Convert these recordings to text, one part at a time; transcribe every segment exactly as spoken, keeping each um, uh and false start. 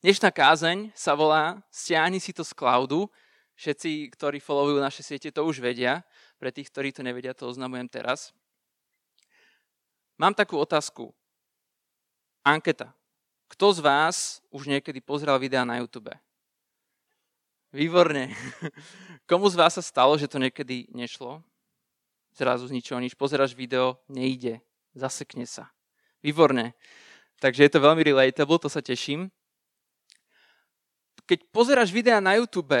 Dnešná kázeň sa volá Stiahni si to z cloudu. Všetci, ktorí followujú naše siete, to už vedia. Pre tých, ktorí to nevedia, to oznamujem teraz. Mám takú otázku. Anketa. Kto z vás už niekedy pozrel videá na YouTube? Výborne. Komu z vás sa stalo, že to niekedy nešlo? Zrazu z ničoho nič. Pozeráš video, nejde. Zasekne sa. Výborne. Takže je to veľmi relatable, to sa teším. Keď pozeráš videá na YouTube,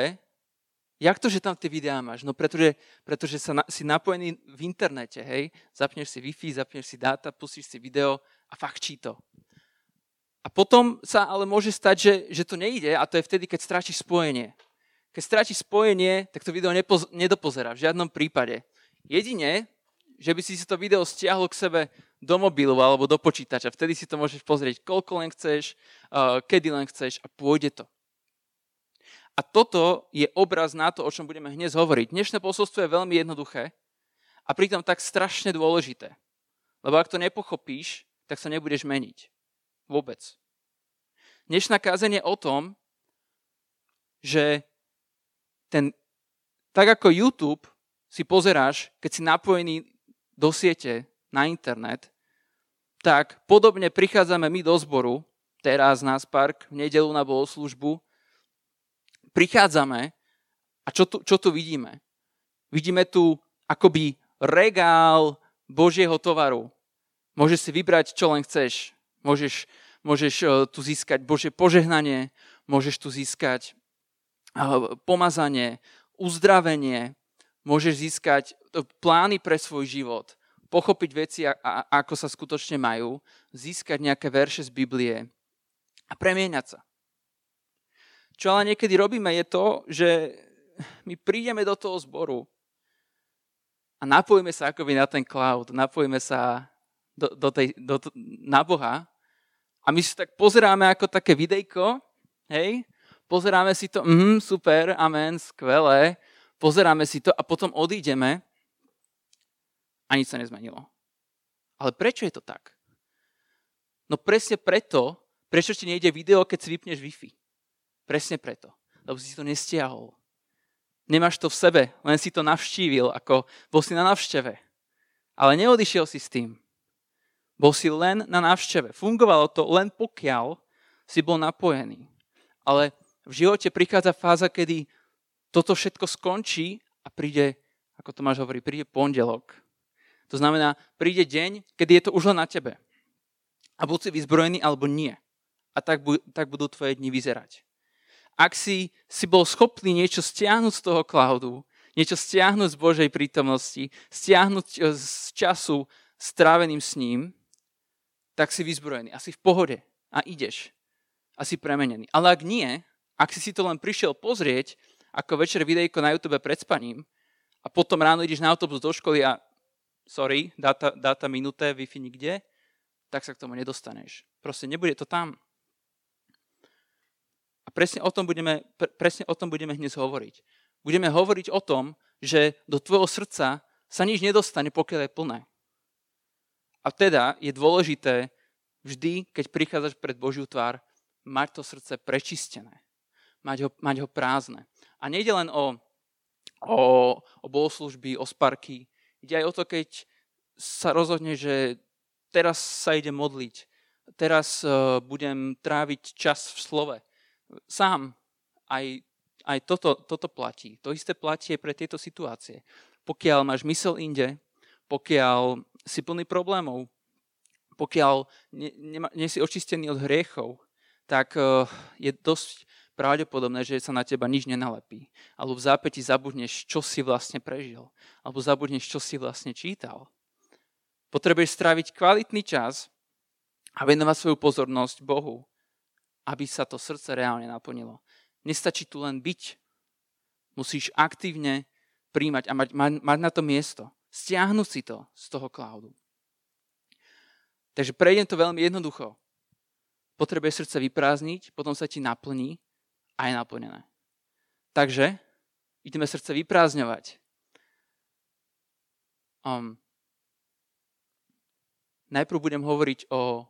jak to, že tam tie videá máš? No pretože, pretože sa na, si napojený v internete, hej? Zapneš si Wi-Fi, zapneš si dáta, pustíš si video a fakt čí to. A potom sa ale môže stať, že, že to nejde a to je vtedy, keď stráčiš spojenie. Keď stráčiš spojenie, tak to video nepoz, nedopozeráš v žiadnom prípade. Jedine, že by si si to video stiahlo k sebe do mobilu alebo do počítača. Vtedy si to môžeš pozrieť, koľko len chceš, uh, kedy len chceš a pôjde to. A toto je obraz na to, o čom budeme dnes hovoriť. Dnešné posolstvo je veľmi jednoduché a pritom tak strašne dôležité. Lebo ak to nepochopíš, tak sa nebudeš meniť. Vôbec. Dnešná kázeň je o tom, že ten, tak ako YouTube si pozeráš, keď si napojený do siete na internet, tak podobne prichádzame my do zboru, teraz na Spark, v nedeľu na bohoslúžbu, prichádzame a čo tu, čo tu vidíme? Vidíme tu akoby regál Božieho tovaru. Môžeš si vybrať, čo len chceš. Môžeš, môžeš tu získať Božie požehnanie, môžeš tu získať pomazanie, uzdravenie, môžeš získať plány pre svoj život, pochopiť veci, a, a, ako sa skutočne majú, získať nejaké verše z Biblie a premieňať sa. Čo ale niekedy robíme je to, že my prídeme do toho zboru a napojíme sa akoby na ten cloud, napojíme sa do, do tej, do, na Boha a my si tak pozeráme ako také videjko, hej, pozeráme si to, mm, super, amen, skvelé, pozeráme si to a potom odídeme a nič sa nezmenilo. Ale prečo je to tak? No presne preto, prečo ti nejde video, keď si vypneš Wi-Fi. Presne preto, lebo si to nestiahol. Nemáš to v sebe, len si to navštívil, ako bol si na návšteve. Ale neodišiel si s tým. Bol si len na návšteve. Fungovalo to len pokiaľ si bol napojený. Ale v živote prichádza fáza, kedy toto všetko skončí a príde, ako Tomáš hovorí, príde pondelok. To znamená, príde deň, kedy je to už len na tebe. A buď si vyzbrojený, alebo nie. A tak, bu- tak budú tvoje dni vyzerať. Ak si, si bol schopný niečo stiahnuť z toho cloudu, niečo stiahnuť z Božej prítomnosti, stiahnuť z času stráveným s ním, tak si vyzbrojený. A si v pohode a ideš. A si premenený. Ale ak nie, ak si si to len prišiel pozrieť, ako večer videjko na YouTube pred spaním a potom ráno ideš na autobus do školy a sorry, dáta, dáta minuté, Wi-Fi nikde, tak sa k tomu nedostaneš. Proste nebude to tam. A presne o tom budeme, presne o tom budeme dnes hovoriť. Budeme hovoriť o tom, že do tvojho srdca sa nič nedostane, pokiaľ je plné. A teda je dôležité vždy, keď prichádzaš pred Božiu tvár, mať to srdce prečistené. Mať ho, mať ho prázdne. A nejde len o, o, o bohoslúžby, o sparky. Ide aj o to, keď sa rozhodne, že teraz sa idem modliť. Teraz uh, budem tráviť čas v slove. Sám aj, aj toto, toto platí. To isté platí aj pre tieto situácie. Pokiaľ máš mysel inde, pokiaľ si plný problémov, pokiaľ nie, nie, nie si očistený od hriechov, tak uh, je dosť pravdepodobné, že sa na teba nič nenalepí. Alebo v zápäti zabudneš, čo si vlastne prežil. Alebo zabudneš, čo si vlastne čítal. Potrebuješ stráviť kvalitný čas a venovať svoju pozornosť Bohu, aby sa to srdce reálne naplnilo. Nestačí tu len byť. Musíš aktívne príjmať a mať, mať, mať na to miesto. Stiahnuť si to z toho cloudu. Takže prejdem to veľmi jednoducho. Potrebuješ srdce vyprázdniť, potom sa ti naplní a je naplnené. Takže ideme srdce vyprázdňovať. Um, najprv budem hovoriť o,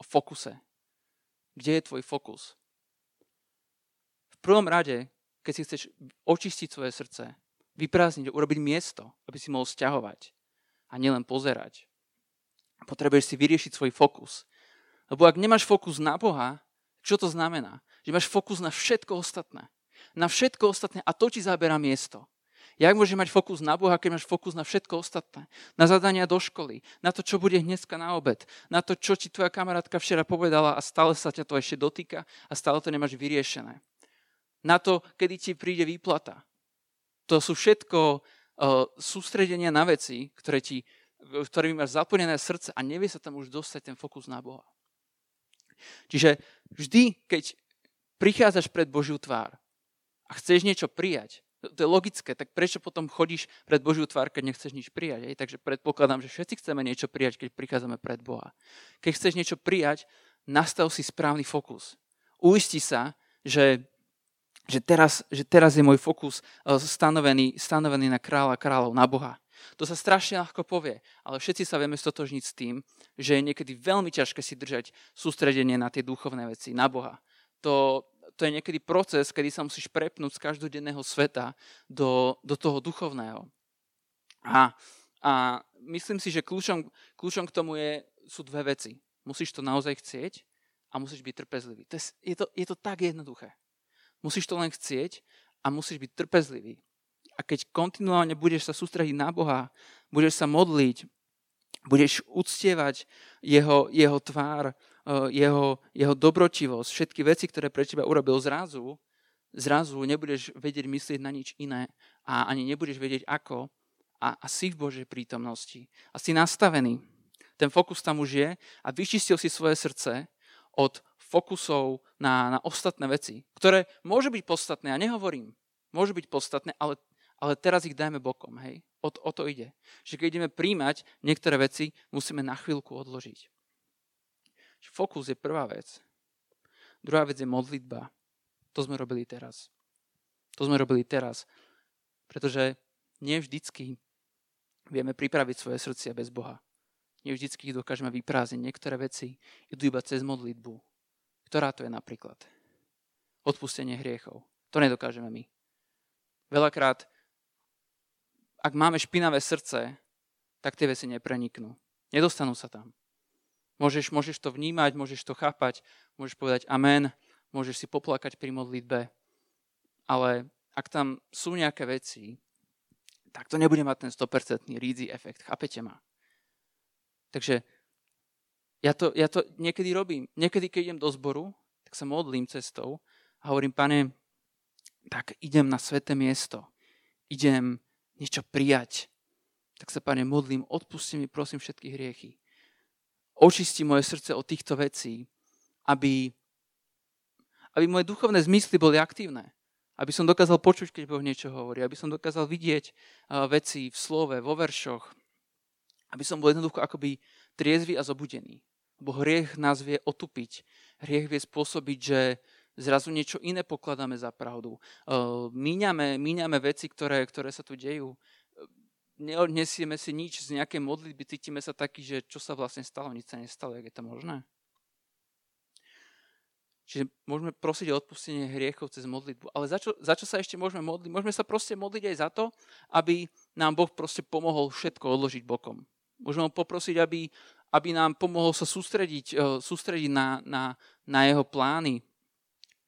o fokuse. Kde je tvoj fokus? prvom rade, keď si chceš očistiť svoje srdce, vyprázdniť, urobiť miesto, aby si mohol sťahovať a nielen pozerať. Potrebuješ si vyriešiť svoj fokus. Lebo ak nemáš fokus na Boha, čo to znamená? Že máš fokus na všetko ostatné. Na všetko ostatné a to ti zabera miesto. Jak môže mať fokus na Boha, keď máš fokus na všetko ostatné? Na zadania do školy, na to, čo bude dneska na obed, na to, čo ti tvoja kamarátka včera povedala a stále sa ťa to ešte dotýka a stále to nemáš vyriešené. Na to, kedy ti príde výplata. To sú všetko uh, sústredenia na veci, ktoré ti, ktorými máš zaplnené srdce a nevie sa tam už dostať ten fokus na Boha. Čiže vždy, keď prichádzaš pred Božiu tvár a chceš niečo prijať, to je logické, tak prečo potom chodíš pred Božiu tvár, keď nechceš nič prijať? Hej? Takže predpokladám, že všetci chceme niečo prijať, keď prichádzame pred Boha. Keď chceš niečo prijať, nastav si správny fokus. Uisti sa, že, že, teraz, že teraz je môj fokus stanovený, stanovený na kráľa kráľov, na Boha. To sa strašne ľahko povie, ale všetci sa vieme stotožniť s tým, že je niekedy veľmi ťažké si držať sústredenie na tie duchovné veci, na Boha. To... To je niekedy proces, kedy sa musíš prepnúť z každodenného sveta do, do toho duchovného. A, a myslím si, že kľúčom, kľúčom k tomu je, sú dve veci. Musíš to naozaj chcieť a musíš byť trpezlivý. To je, je, to, je to tak jednoduché. Musíš to len chcieť a musíš byť trpezlivý. A keď kontinuálne budeš sa sústrediť na Boha, budeš sa modliť, budeš uctievať jeho, jeho tvár, Jeho, jeho dobrotivosť, všetky veci, ktoré pre teba urobil zrazu, zrazu nebudeš vedieť myslieť na nič iné a ani nebudeš vedieť ako a, a si v Božej prítomnosti a si nastavený. Ten fokus tam už je a vyčistil si svoje srdce od fokusov na, na ostatné veci, ktoré môžu byť podstatné, ja nehovorím, môžu byť podstatné, ale, ale teraz ich dajme bokom, hej, o, o to ide. Že keď ideme príjmať niektoré veci, musíme na chvíľku odložiť. Fokus je prvá vec. Druhá vec je modlitba. To sme robili teraz. To sme robili teraz. Pretože nie vždycky vieme pripraviť svoje srdcia bez Boha. Nie vždycky ich dokážeme vyprázdniť. Niektoré veci idú iba cez modlitbu. Ktorá to je napríklad? Odpustenie hriechov. To nedokážeme my. Veľakrát, ak máme špinavé srdce, tak tie veci nepreniknú. Nedostanú sa tam. Môžeš, môžeš to vnímať, môžeš to chápať, môžeš povedať amen, môžeš si poplakať pri modlitbe, ale ak tam sú nejaké veci, tak to nebude mať ten sto percent rídzi efekt, chápete ma? Takže ja to, ja to niekedy robím. Niekedy, keď idem do zboru, tak sa modlím cestou a hovorím, Pane, tak idem na sväté miesto, idem niečo prijať, tak sa, Pane, modlím, odpusti mi, prosím, všetky hriechy. Očisti moje srdce od týchto vecí, aby, aby moje duchovné zmysly boli aktívne. Aby som dokázal počuť, keď Boh niečo hovorí. Aby som dokázal vidieť uh, veci v slove, vo veršoch. Aby som bol jednoducho akoby triezvy a zobudený. Lebo hriech nás vie otupiť. Hriech vie spôsobiť, že zrazu niečo iné pokladáme za pravdu. Uh, míňame, míňame veci, ktoré, ktoré sa tu dejú. Neodnesieme si nič z nejakej modlitby, cítime sa taký, že čo sa vlastne stalo, nič sa nestalo, jak je to možné. Čiže môžeme prosiť o odpustenie hriechov cez modlitbu. Ale za čo, za čo sa ešte môžeme modliť? Môžeme sa proste modliť aj za to, aby nám Boh proste pomohol všetko odložiť bokom. Môžeme ho poprosiť, aby, aby nám pomohol sa sústrediť, sústrediť na, na, na jeho plány,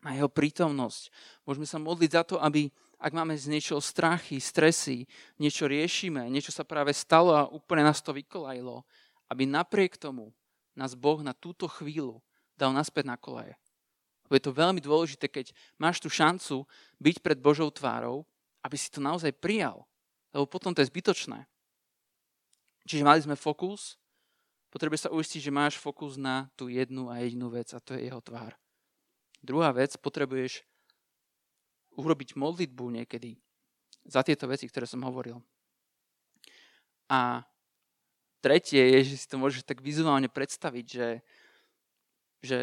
na jeho prítomnosť. Môžeme sa modliť za to, aby ak máme z niečoho strachy, stresy, niečo riešime, niečo sa práve stalo a úplne nás to vykolajilo, aby napriek tomu nás Boh na túto chvíľu dal naspäť na kolaje. Lebo je to veľmi dôležité, keď máš tú šancu byť pred Božou tvárou, aby si to naozaj prijal, lebo potom to je zbytočné. Čiže mali sme fokus, potrebuješ sa uistiť, že máš fokus na tú jednu a jedinú vec a to je jeho tvár. Druhá vec, potrebuješ urobiť modlitbu niekedy za tieto veci, ktoré som hovoril. A tretie je, že si to môžeš tak vizuálne predstaviť, že, že,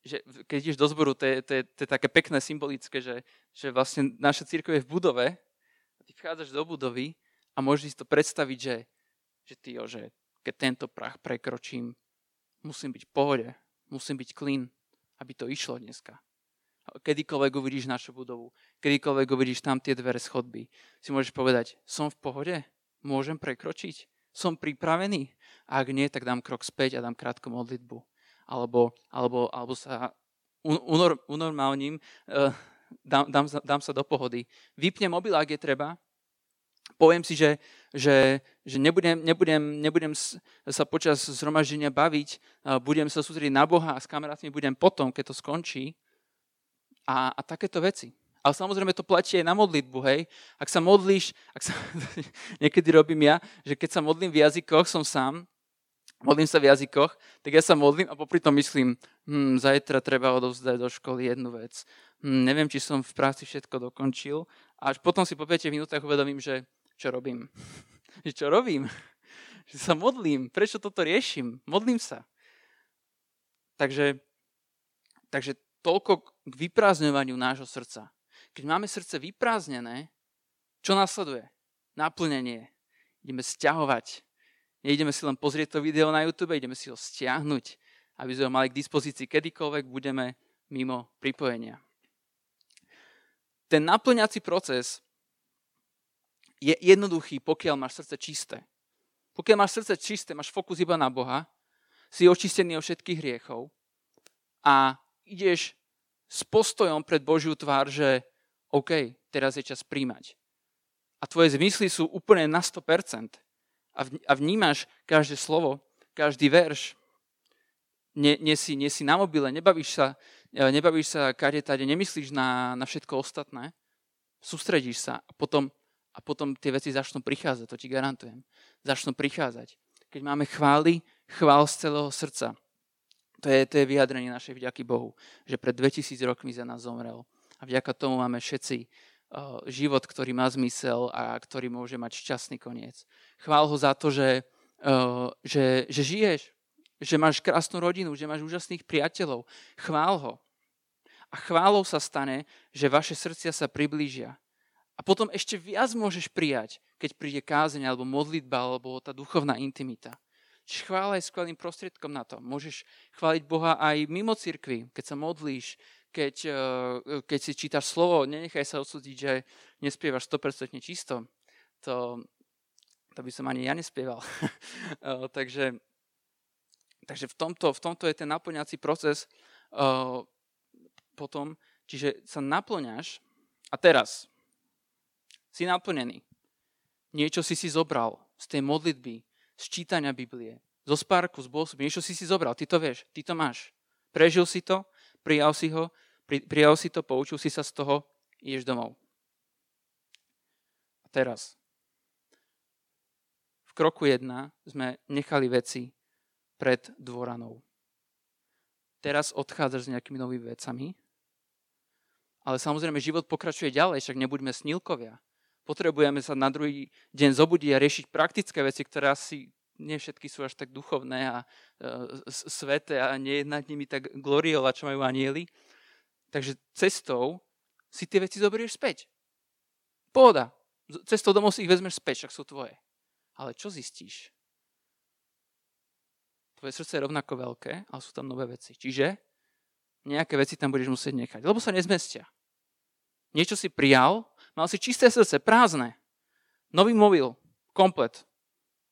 že keď ideš do zboru, to je, to je, to je také pekné, symbolické, že, že vlastne naša cirkev je v budove, a ty vchádzaš do budovy a môžeš si to predstaviť, že, že, týjo, že keď tento prach prekročím, musím byť v pohode, musím byť clean, aby to išlo dneska. A kedykoľvek uvidíš našu budovu, kedykoľvek uvidíš tam tie dvere schodby, si môžeš povedať, som v pohode, môžem prekročiť, som pripravený. A ak nie, tak dám krok späť a dám krátku modlitbu. Alebo, alebo, alebo sa unor, unormálnim, uh, dám, dám, dám sa do pohody. Vypnem mobil, ak je treba. Poviem si, že, že, že nebudem, nebudem, nebudem sa počas zhromaždenia baviť, uh, budem sa sústrediť na Boha a s kamarátmi budem potom, keď to skončí. A, a takéto veci. Ale samozrejme to platí aj na modlitbu, hej. Ak sa modlíš, ak sa, niekedy robím ja, že keď sa modlím v jazykoch, som sám, modlím sa v jazykoch, tak ja sa modlím a popri tom myslím, hm, zajtra treba odovzdať do školy jednu vec. Hm, neviem, či som v práci všetko dokončil. A až potom si po piatich minútach uvedomím, že čo robím. Že čo robím? Že sa modlím. Prečo toto riešim? Modlím sa. Takže, takže toľko k vyprázdňovaniu nášho srdca. Keď máme srdce vyprázdnené, čo následuje? Naplnenie. Ideme sťahovať. Neideme si len pozrieť to video na YouTube, ideme si ho stiahnuť, aby sme ho mali k dispozícii kedykoľvek budeme mimo pripojenia. Ten naplňací proces je jednoduchý, pokiaľ máš srdce čisté. Pokiaľ máš srdce čisté, máš fokus iba na Boha, si očistený od všetkých hriechov a ideš s postojom pred Božiu tvár, že OK, teraz je čas príjmať. A tvoje zmysly sú úplne na sto percent. A vnímaš každé slovo, každý verš. Nie, nie, si, nie si na mobile, nebavíš sa, nebavíš sa kadetade, nemyslíš na, na všetko ostatné. Sústredíš sa a potom, a potom tie veci začnú prichádzať, to ti garantujem. Začnú prichádzať. Keď máme chvály, chvál z celého srdca. To je, to je vyjadrenie našej vďaky Bohu, že pred dvetisíc rokmi za nás zomrel. A vďaka tomu máme všetci uh, život, ktorý má zmysel a ktorý môže mať šťastný koniec. Chvál ho za to, že, uh, že, že žiješ, že máš krásnu rodinu, že máš úžasných priateľov. Chvál ho. A chválou sa stane, že vaše srdcia sa priblížia. A potom ešte viac môžeš prijať, keď príde kázeň alebo modlitba alebo tá duchovná intimita. Chvála je skvelým prostriedkom na to. Môžeš chváliť Boha aj mimo cirkvi, keď sa modlíš, keď, keď si čítaš slovo. Nenechaj sa odsúdiť, že nespievaš sto percent čisto. To, to by som ani ja nespieval. takže, takže v tomto, v tomto je ten naplňací proces uh, potom. Čiže sa naplňaš a teraz si naplnený. Niečo si si zobral z tej modlitby, z čítania Biblie, zo spárku, z bohoslužby, niečo si si zobral, ty to vieš, ty to máš. Prežil si to, prijal si ho, pri, prijal si to, poučil si sa z toho, ideš domov. A teraz, v kroku jedna sme nechali veci pred dvoranou. Teraz odchádzaš s nejakými novými vecami, ale samozrejme život pokračuje ďalej, však nebuďme snílkovia. Potrebujeme sa na druhý deň zobudiť a riešiť praktické veci, ktoré asi nie všetky sú až tak duchovné a e, sveté a nie je nad nimi tak gloriola, čo majú anieli. Takže cestou si tie veci zoberieš späť. Pohoda. Cestou domov si ich vezmeš späť, však sú tvoje. Ale čo zistíš? Tvoje srdce je rovnako veľké, ale sú tam nové veci. Čiže nejaké veci tam budeš musieť nechať, lebo sa nezmestia. Niečo si prijal, mal si čisté srdce, prázdne. Nový mobil, komplet.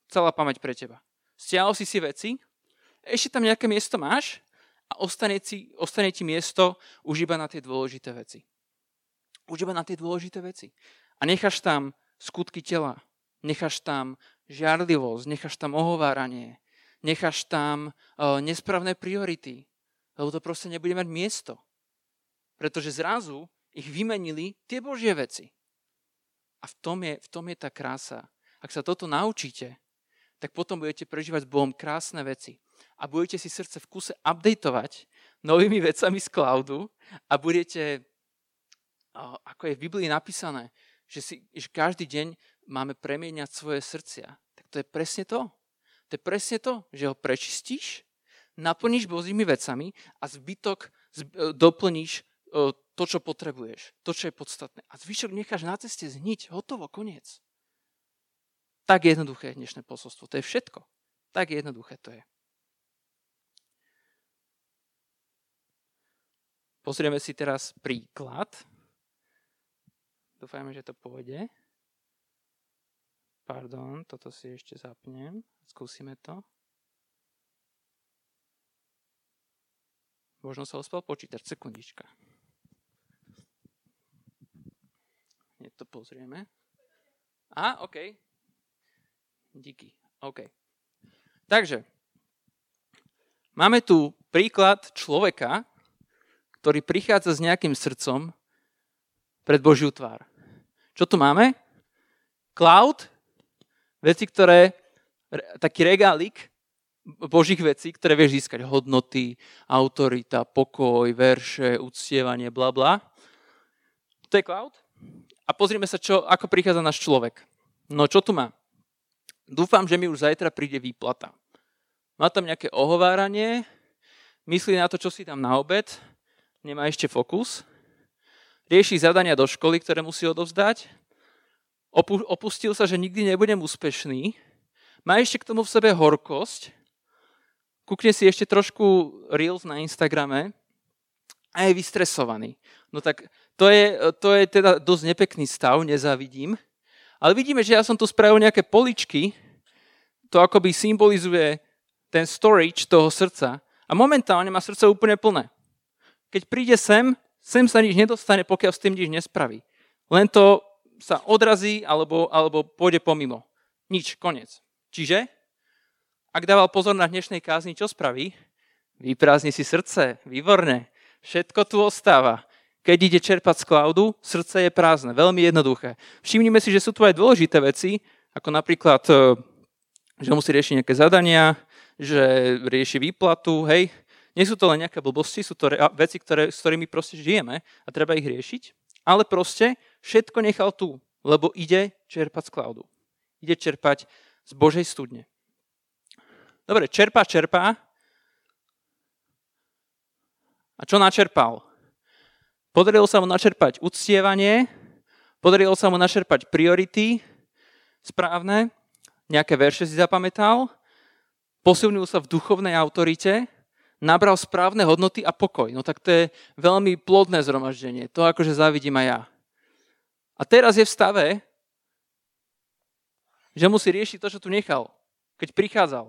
Celá pamäť pre teba. Stiahol si si veci, ešte tam nejaké miesto máš a ostane, si, ostane ti miesto už iba na tie dôležité veci. Už iba na tie dôležité veci. A necháš tam skutky tela, necháš tam žiarlivosť, necháš tam ohováranie, necháš tam uh, nesprávne priority, lebo to proste nebude mať miesto. Pretože zrazu ich vymenili tie Božie veci. A v tom, je, v tom je tá krása. Ak sa toto naučíte, tak potom budete prežívať s Bohom krásne veci. A budete si srdce v kuse updateovať novými vecami z cloudu a budete, ako je v Biblii napísané, že, si, že každý deň máme premieňať svoje srdcia. Tak to je presne to. To je presne to, že ho prečistíš, naplníš Božími vecami a zbytok doplníš to, čo potrebuješ, to, čo je podstatné. A zvyšok necháš na ceste zniť, hotovo, koniec. Tak jednoduché je dnešné posolstvo. To je všetko. Tak jednoduché to je. Pozrieme si teraz príklad. Dúfajme, že to pôjde. Pardon, toto si ešte zapnem. Skúsime to. Možno sa ospal počítať. Sekundička. Hneď to pozrieme. Á, OK. Díky. OK. Takže, máme tu príklad človeka, ktorý prichádza s nejakým srdcom pred Božiu tvár. Čo tu máme? Cloud, veci, ktoré, taký regálik Božích vecí, ktoré vieš získať. Hodnoty, autorita, pokoj, verše, uctievanie, bla bla. To je cloud. A pozrime sa, čo, ako prichádza náš človek. No čo tu má? Dúfam, že mi už zajtra príde výplata. Má tam nejaké ohováranie, myslí na to, čo si tam na obed, nemá ešte fokus, rieši zadania do školy, ktoré musí odovzdať, opu- opustil sa, že nikdy nebudem úspešný, má ešte k tomu v sebe horkosť, kúkne si ešte trošku reels na Instagrame a je vystresovaný. No tak to je, to je teda dosť nepekný stav, nezávidím. Ale vidíme, že ja som tu spravil nejaké poličky, to akoby symbolizuje ten storage toho srdca a momentálne má srdce úplne plné. Keď príde sem, sem sa nič nedostane, pokiaľ s tým nič nespraví. Len to sa odrazí alebo, alebo pôjde pomimo. Nič, koniec. Čiže, ak dával pozor na dnešnej kázni, čo spraví? Vyprázdni si srdce, výborne, všetko tu ostáva. Keď ide čerpať z cloudu, srdce je prázdne, veľmi jednoduché. Všimnime si, že sú tu aj dôležité veci, ako napríklad, že musí riešiť nejaké zadania, že rieši výplatu, hej. Nie sú to len nejaké blbosti, sú to rea- veci, ktoré, s ktorými proste žijeme a treba ich riešiť, ale proste všetko nechal tu, lebo ide čerpať z cloudu. Ide čerpať z Božej studne. Dobre, čerpá, čerpá. A čo načerpal? Podarilo sa mu načerpať uctievanie, podarilo sa mu načerpať priority správne, nejaké verše si zapamätal, posilnil sa v duchovnej autorite, nabral správne hodnoty a pokoj. No tak to je veľmi plodné zhromaždenie. To akože závidím aj ja. A teraz je v stave, že musí riešiť to, čo tu nechal, keď prichádzal.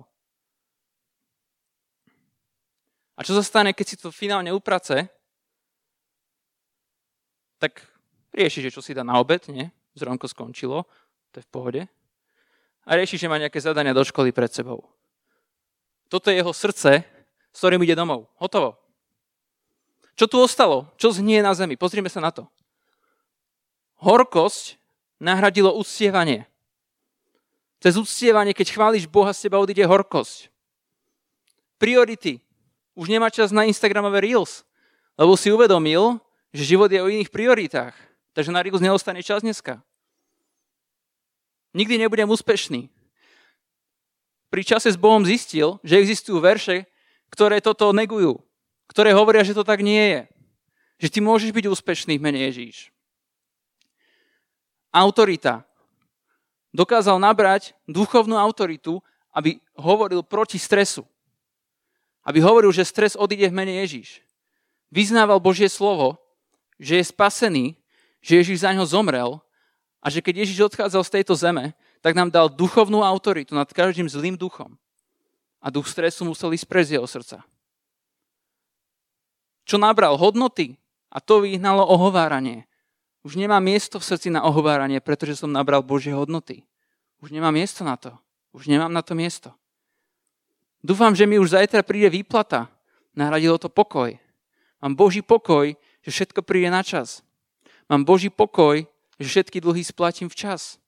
A čo sa stane, keď si to finálne uprace? Tak rieši, že čo si dá na obed, nie? Zrovnko skončilo, to je v pohode. A rieši, že má nejaké zadania do školy pred sebou. Toto je jeho srdce, s ktorým ide domov. Hotovo. Čo tu ostalo? Čo znie na zemi? Pozrime sa na to. Horkosť nahradilo uctievanie. Cez uctievanie, keď chváliš Boha, z teba odíde horkosť. Priority. Už nemá čas na Instagramové reels, lebo si uvedomil, že život je o iných prioritách, takže na Rigus neostane čas dneska. Nikdy nebudem úspešný. Pri čase s Bohom zistil, že existujú verše, ktoré toto negujú, ktoré hovoria, že to tak nie je. Že ty môžeš byť úspešný v mene Ježíš. Autorita. Dokázal nabrať duchovnú autoritu, aby hovoril proti stresu. Aby hovoril, že stres odíde v mene Ježíš. Vyznával Božie slovo, že je spasený, že Ježiš za ňo zomrel a že keď Ježiš odchádzal z tejto zeme, tak nám dal duchovnú autoritu nad každým zlým duchom. A duch stresu musel ísť preč z jeho srdca. Čo nabral? Hodnoty. A to vyhnalo ohováranie. Už nemá miesto v srdci na ohováranie, pretože som nabral Božie hodnoty. Už nemá miesto na to. Už nemám na to miesto. Dúfam, že mi už zajtra príde výplata. Nahradilo to pokoj. Mám Boží pokoj, že všetko príde na čas. Mám Boží pokoj, že všetky dlhy splatím včas.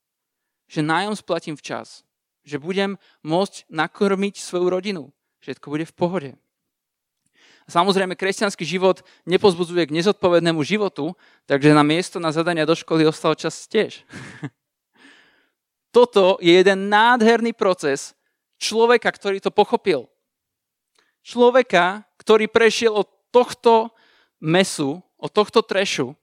Že nájom splatím včas. Že budem môcť nakormiť svoju rodinu. Všetko bude v pohode. A samozrejme, kresťanský život nepozbudzuje k nezodpovednému životu, takže na miesto na zadania do školy ostal čas tiež. Toto je jeden nádherný proces človeka, ktorý to pochopil. Človeka, ktorý prešiel od tohto mesu, od tohto trešu,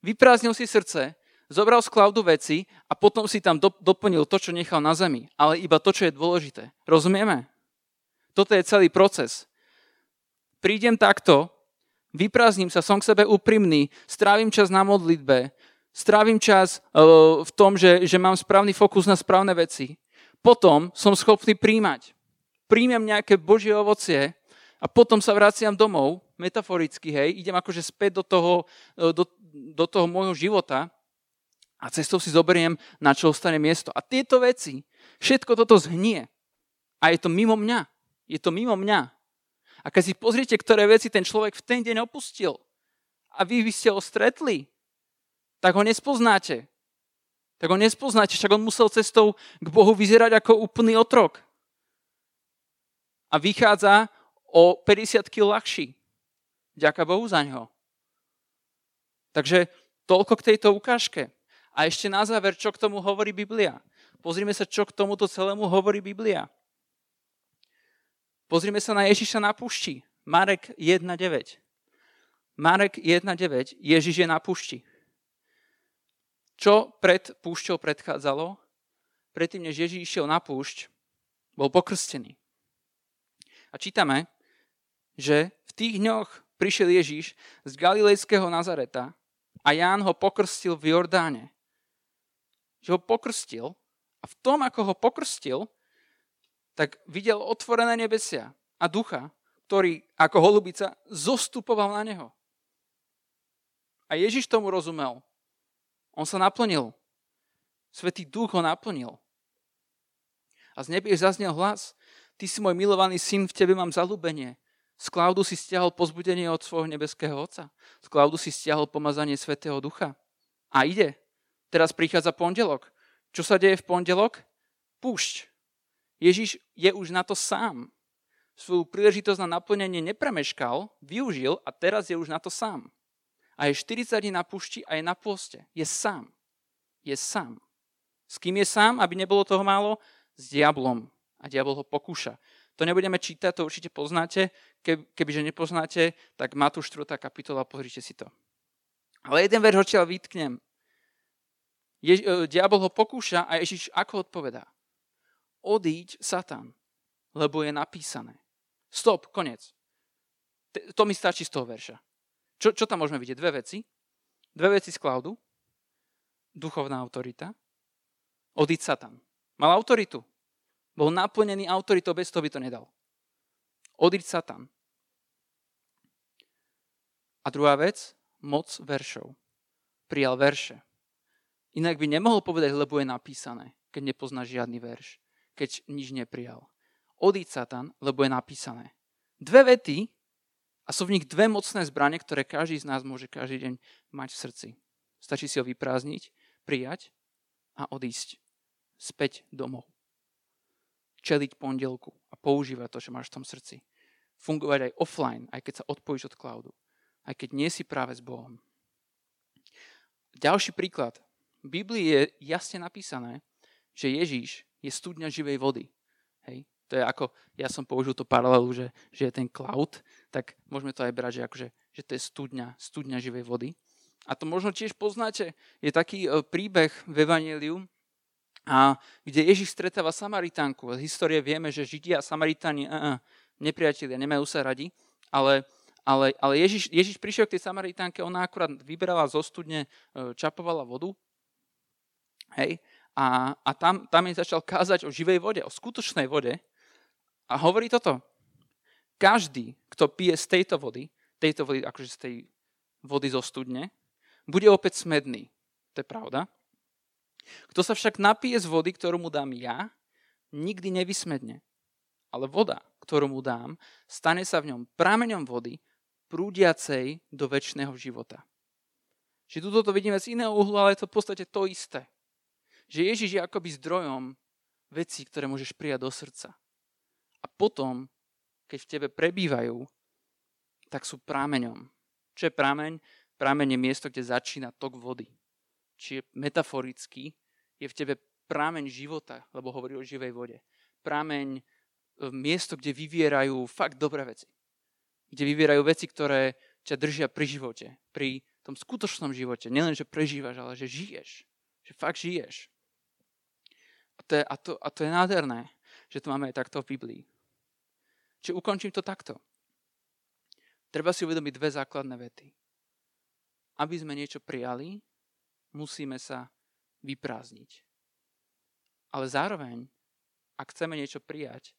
vyprázdnil si srdce, zobral z cloudu veci a potom si tam doplnil to, čo nechal na zemi, ale iba to, čo je dôležité. Rozumieme? Toto je celý proces. Prídem takto, Vyprázdnim sa, som k sebe úprimný, strávim čas na modlitbe, strávim čas v tom, že, že mám správny fokus na správne veci. Potom som schopný príjmať. Príjmem nejaké Božie ovocie a potom sa vraciam domov, metaforicky, hej, idem akože späť do toho, do, do toho môjho života a cestou si zoberiem, na čo ostane miesto. A tieto veci, všetko toto zhnie. A je to mimo mňa. Je to mimo mňa. A keď si pozriete, ktoré veci ten človek v ten deň opustil a vy by ste ho stretli, tak ho nespoznáte. Tak ho nespoznáte, však on musel cestou k Bohu vyzerať ako úplný otrok. A vychádza o päťdesiat kíl ľahší. Ďaká Bohu za ňo. Takže toľko k tejto ukážke. A ešte na záver, čo k tomu hovorí Biblia. Pozrime sa, čo k tomuto celému hovorí Biblia. Pozrime sa na Ježiša na púšti. Marek jedna deväť. Marek jedna deväť. Ježiš je na púšti. Čo pred púšťou predchádzalo? Predtým, než Ježiš išiel na púšť, bol pokrstený. A čítame, že v tých dňoch prišiel Ježiš z galilejského Nazareta a Ján ho pokrstil v Jordáne. Že ho pokrstil a v tom, ako ho pokrstil, tak videl otvorené nebesia a ducha, ktorý ako holubica zostupoval na neho. A Ježiš tomu rozumel. On sa naplnil. Svätý duch ho naplnil. A z nebies zaznel hlas: Ty si môj milovaný syn, v tebe mám zaľúbenie. Z cloudu si stiahol pozbudenie od svojho nebeského Otca. Z cloudu si stiahol pomazanie Svätého Ducha. A ide. Teraz prichádza pondelok. Čo sa deje v pondelok? Púšť. Ježiš je už na to sám. Svoju príležitosť na naplnenie nepremeškal, využil a teraz je už na to sám. A je štyridsať dní na púšti a je na pôste. Je sám. Je sám. S kým je sám, aby nebolo toho málo? S diablom. A diabol ho pokúša. To nebudeme čítať, to určite poznáte. Kebyže nepoznáte, tak Matúš štvrtá kapitola, pozrite si to. Ale jeden verš odtiaľ vytknem. Jež, diabol ho pokúša a Ježiš ako odpovedá? Odíď, Satan, lebo je napísané. Stop, koniec. To mi stačí z toho verša. Čo, čo tam môžeme vidieť? Dve veci. Dve veci z cloudu. Duchovná autorita. Odíď, Satan. Mal autoritu. Bol naplnený autoritou, bez toho by to nedal. Odíď, Satan. A druhá vec, moc veršov. Prijal verše. Inak by nemohol povedať, lebo je napísané, keď nepozná žiadny verš, keď nič neprijal. Odíď, Satan, lebo je napísané. Dve vety a sú v nich dve mocné zbrane, ktoré každý z nás môže každý deň mať v srdci. Stačí si ho vyprázdniť, prijať a odísť späť domov. Čeliť pondelku a používať to, čo máš v tom srdci. Fungovať aj offline, aj keď sa odpojíš od cloudu. Aj keď nie si práve s Bohom. Ďalší príklad. V Biblii je jasne napísané, že Ježíš je studňa živej vody. Hej? To je ako, ja som použil to paralelu, že, že je ten cloud, tak môžeme to aj brať, že, akože, že to je studňa, studňa živej vody. A to možno tiež poznáte. Je taký príbeh v Evanjeliu, a kde Ježiš stretáva Samaritánku. Z histórie vieme, že Židia a Samaritáni uh, uh, nepriatelia, nemajú sa radi, ale, ale, ale Ježiš, Ježiš prišiel k tej Samaritánke, ona akurát vyberala zo studne, čapovala vodu, hej, a, a tam, tam jej začal kázať o živej vode, o skutočnej vode a hovorí toto. Každý, kto pije z tejto vody, tejto vody, akože z tej vody zo studne, bude opäť smedný. To je pravda. Kto sa však napije z vody, ktorú mu dám ja, nikdy nevysmedne. Ale voda, ktorú mu dám, stane sa v ňom prameňom vody, prúdiacej do večného života. Čiže tuto to vidíme z iného uhlu, ale je to v podstate to isté. Že Ježiš je akoby zdrojom vecí, ktoré môžeš prijať do srdca. A potom, keď v tebe prebývajú, tak sú prameňom. Čo je prameň? Prameň je miesto, kde začína tok vody. Čiže metaforicky je v tebe prameň života, lebo hovorí o živej vode. Prameň, miesto, kde vyvierajú fakt dobré veci. Kde vyvierajú veci, ktoré ťa držia pri živote, pri tom skutočnom živote. Nielen, že prežívaš, ale že žiješ. Že fakt žiješ. A to je, a to, a to je nádherné, že to máme aj takto v Biblii. Čiže ukončím to takto. Treba si uvedomiť dve základné vety. Aby sme niečo prijali, musíme sa vyprázdniť. Ale zároveň, ak chceme niečo prijať,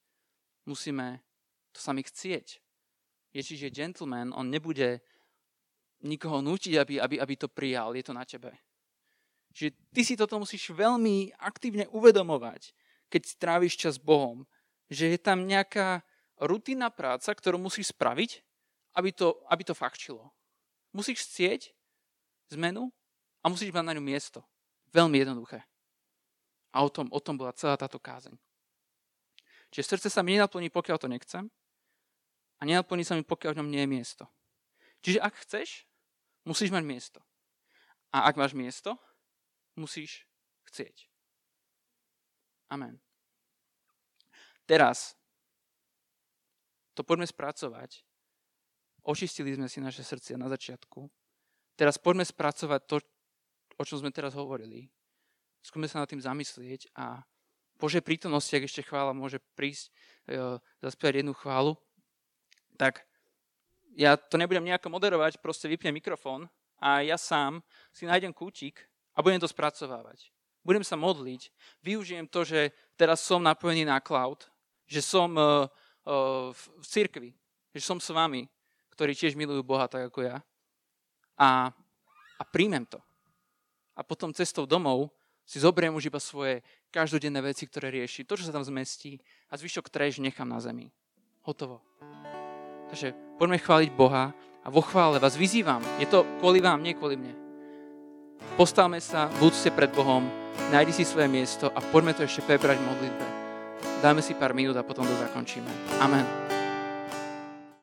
musíme to sami chcieť. Ježiš je gentleman, on nebude nikoho nútiť, aby, aby, aby to prijal. Je to na tebe. Čiže ty si toto musíš veľmi aktívne uvedomovať, keď stráviš čas s Bohom. Že je tam nejaká rutinná práca, ktorú musíš spraviť, aby to, aby to fakčilo. Musíš chcieť zmenu a musíš mať na ňu miesto. Veľmi jednoduché. A o tom, o tom bola celá táto kázeň. Čiže srdce sa mi nenaplní, pokiaľ to nechcem, a nenaplní sa mi, pokiaľ v ňom nie je miesto. Čiže ak chceš, musíš mať miesto. A ak máš miesto, musíš chcieť. Amen. Teraz to poďme spracovať. Očistili sme si naše srdcia na začiatku. Teraz poďme spracovať to, o čom sme teraz hovorili. Skúsme sa nad tým zamyslieť a v Božej prítomnosti, ak ešte chvála môže prísť, e, zaspievať jednu chválu, tak ja to nebudem nejako moderovať, proste vypnem mikrofón a ja sám si nájdem kútik a budem to spracovávať. Budem sa modliť, využijem to, že teraz som napojený na cloud, že som uh, uh, v cirkvi, že som s vami, ktorí tiež milujú Boha tak ako ja. A, a príjmem to. A potom cestou domov si zoberiem už iba svoje každodenné veci, ktoré rieši, to, čo sa tam zmestí, a zvyšok treš nechám na zemi. Hotovo. Takže poďme chváliť Boha a vo chvále vás vyzývam. Je to kvôli vám, nie kvôli mne. Postavme sa, buďte pred Bohom, nájdi si svoje miesto a poďme to ešte prebrať v modlitbe. Dáme si pár minút a potom to zakončíme. Amen.